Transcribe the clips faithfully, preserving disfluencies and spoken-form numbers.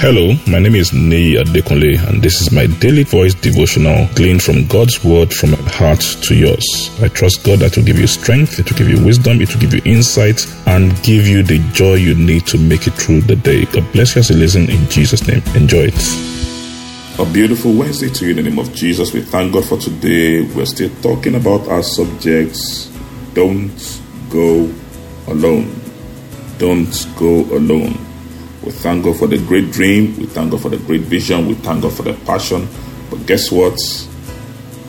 Hello, my name is Niyi Adekunle, and this is my daily voice devotional gleaned from God's word from my heart to yours. I trust God that will give you strength, it will give you wisdom, it will give you insight, and give you the joy you need to make it through the day. God bless you as you listen in Jesus' name. Enjoy it. A beautiful Wednesday to you in the name of Jesus. We thank God for today. We're still talking about our subjects. Don't go alone. Don't go alone. We thank God for the great dream. We thank God for the great vision. We thank God for the passion. But guess what?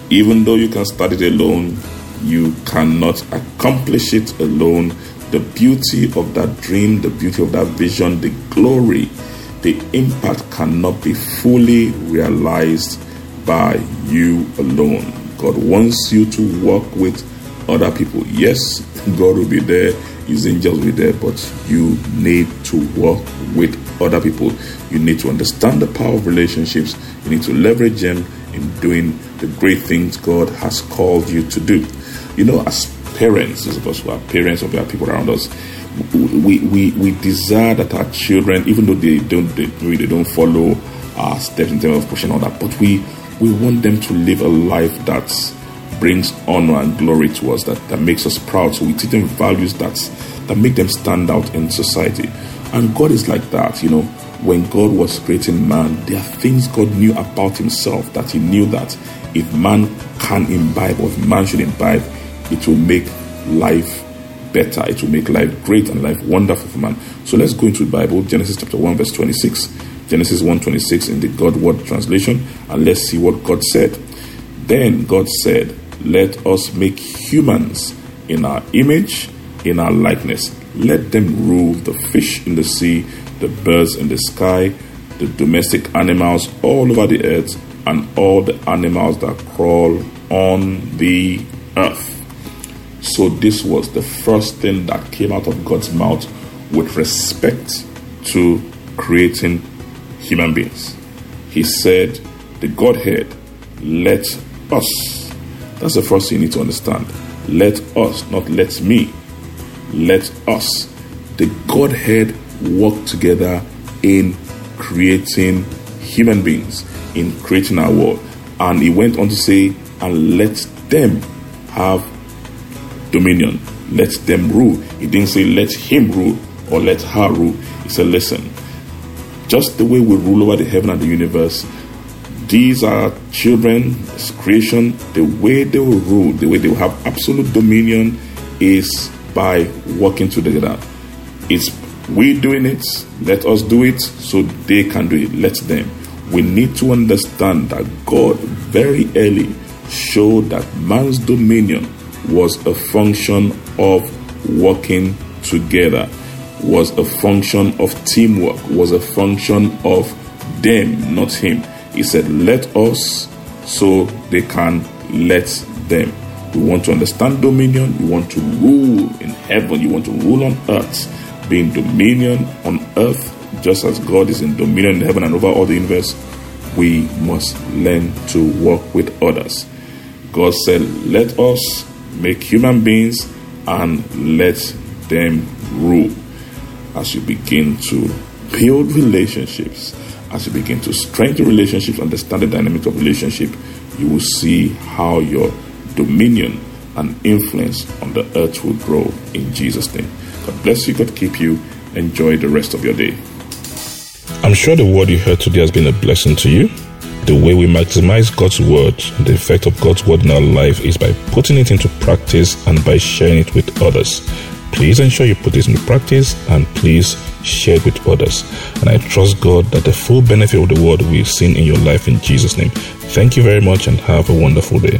Even though you can start it alone, you cannot accomplish it alone. The beauty of that dream, the beauty of that vision, the glory, the impact cannot be fully realized by you alone. God wants you to work with other people. Yes, God will be there. His angels will be there, but you need to work with other people. You need to understand the power of relationships. You need to leverage them in doing the great things God has called you to do. You know, as parents, as opposed to our parents or the people around us, we, we we desire that our children, even though they don't they, they don't follow our steps in terms of pushing all that, but we we want them to live a life that's brings honor and glory to us, that, that makes us proud. So we teach them values that, that make them stand out in society. And God is like that, you know. When God was creating man, there are things God knew about himself, that he knew that if man can imbibe, or if man should imbibe, it will make life better. It will make life great and life wonderful for man. So let's go into the Bible, Genesis chapter one, verse twenty-six. Genesis one twenty-six in the God Word translation. And let's see what God said. Then God said, "Let us make humans in our image, in our likeness. Let them rule the fish in the sea, the birds in the sky, the domestic animals all over the earth, and all the animals that crawl on the earth." So this was the first thing that came out of God's mouth with respect to creating human beings. He said, the Godhead, let us. That's the first thing you need to understand. Let us, not let me. Let us. The Godhead work together in creating human beings, in creating our world. And he went on to say, and let them have dominion. Let them rule. He didn't say let him rule or let her rule. He said, listen, just the way we rule over the heaven and the universe, these are children, creation. The way they will rule, the way they will have absolute dominion is by working together. It's we doing it, let us do it, so they can do it, let them. We need to understand that God very early showed that man's dominion was a function of working together, was a function of teamwork, was a function of them, not him. He said, let us, so they can let them. We want to understand dominion. You want to rule in heaven. You want to rule on earth. Be in dominion on earth, just as God is in dominion in heaven and over all the universe. We must learn to work with others. God said, let us make human beings and let them rule. As you begin to build relationships, as you begin to strengthen relationships, understand the dynamics of relationship, you will see how your dominion and influence on the earth will grow in Jesus' name. God bless you, God keep you. Enjoy the rest of your day. I'm sure the word you heard today has been a blessing to you. The way we maximize God's word, the effect of God's word in our life, is by putting it into practice and by sharing it with others. Please ensure you put this into practice and please share it with others. And I trust God that the full benefit of the word will be seen in your life in Jesus' name. Thank you very much and have a wonderful day.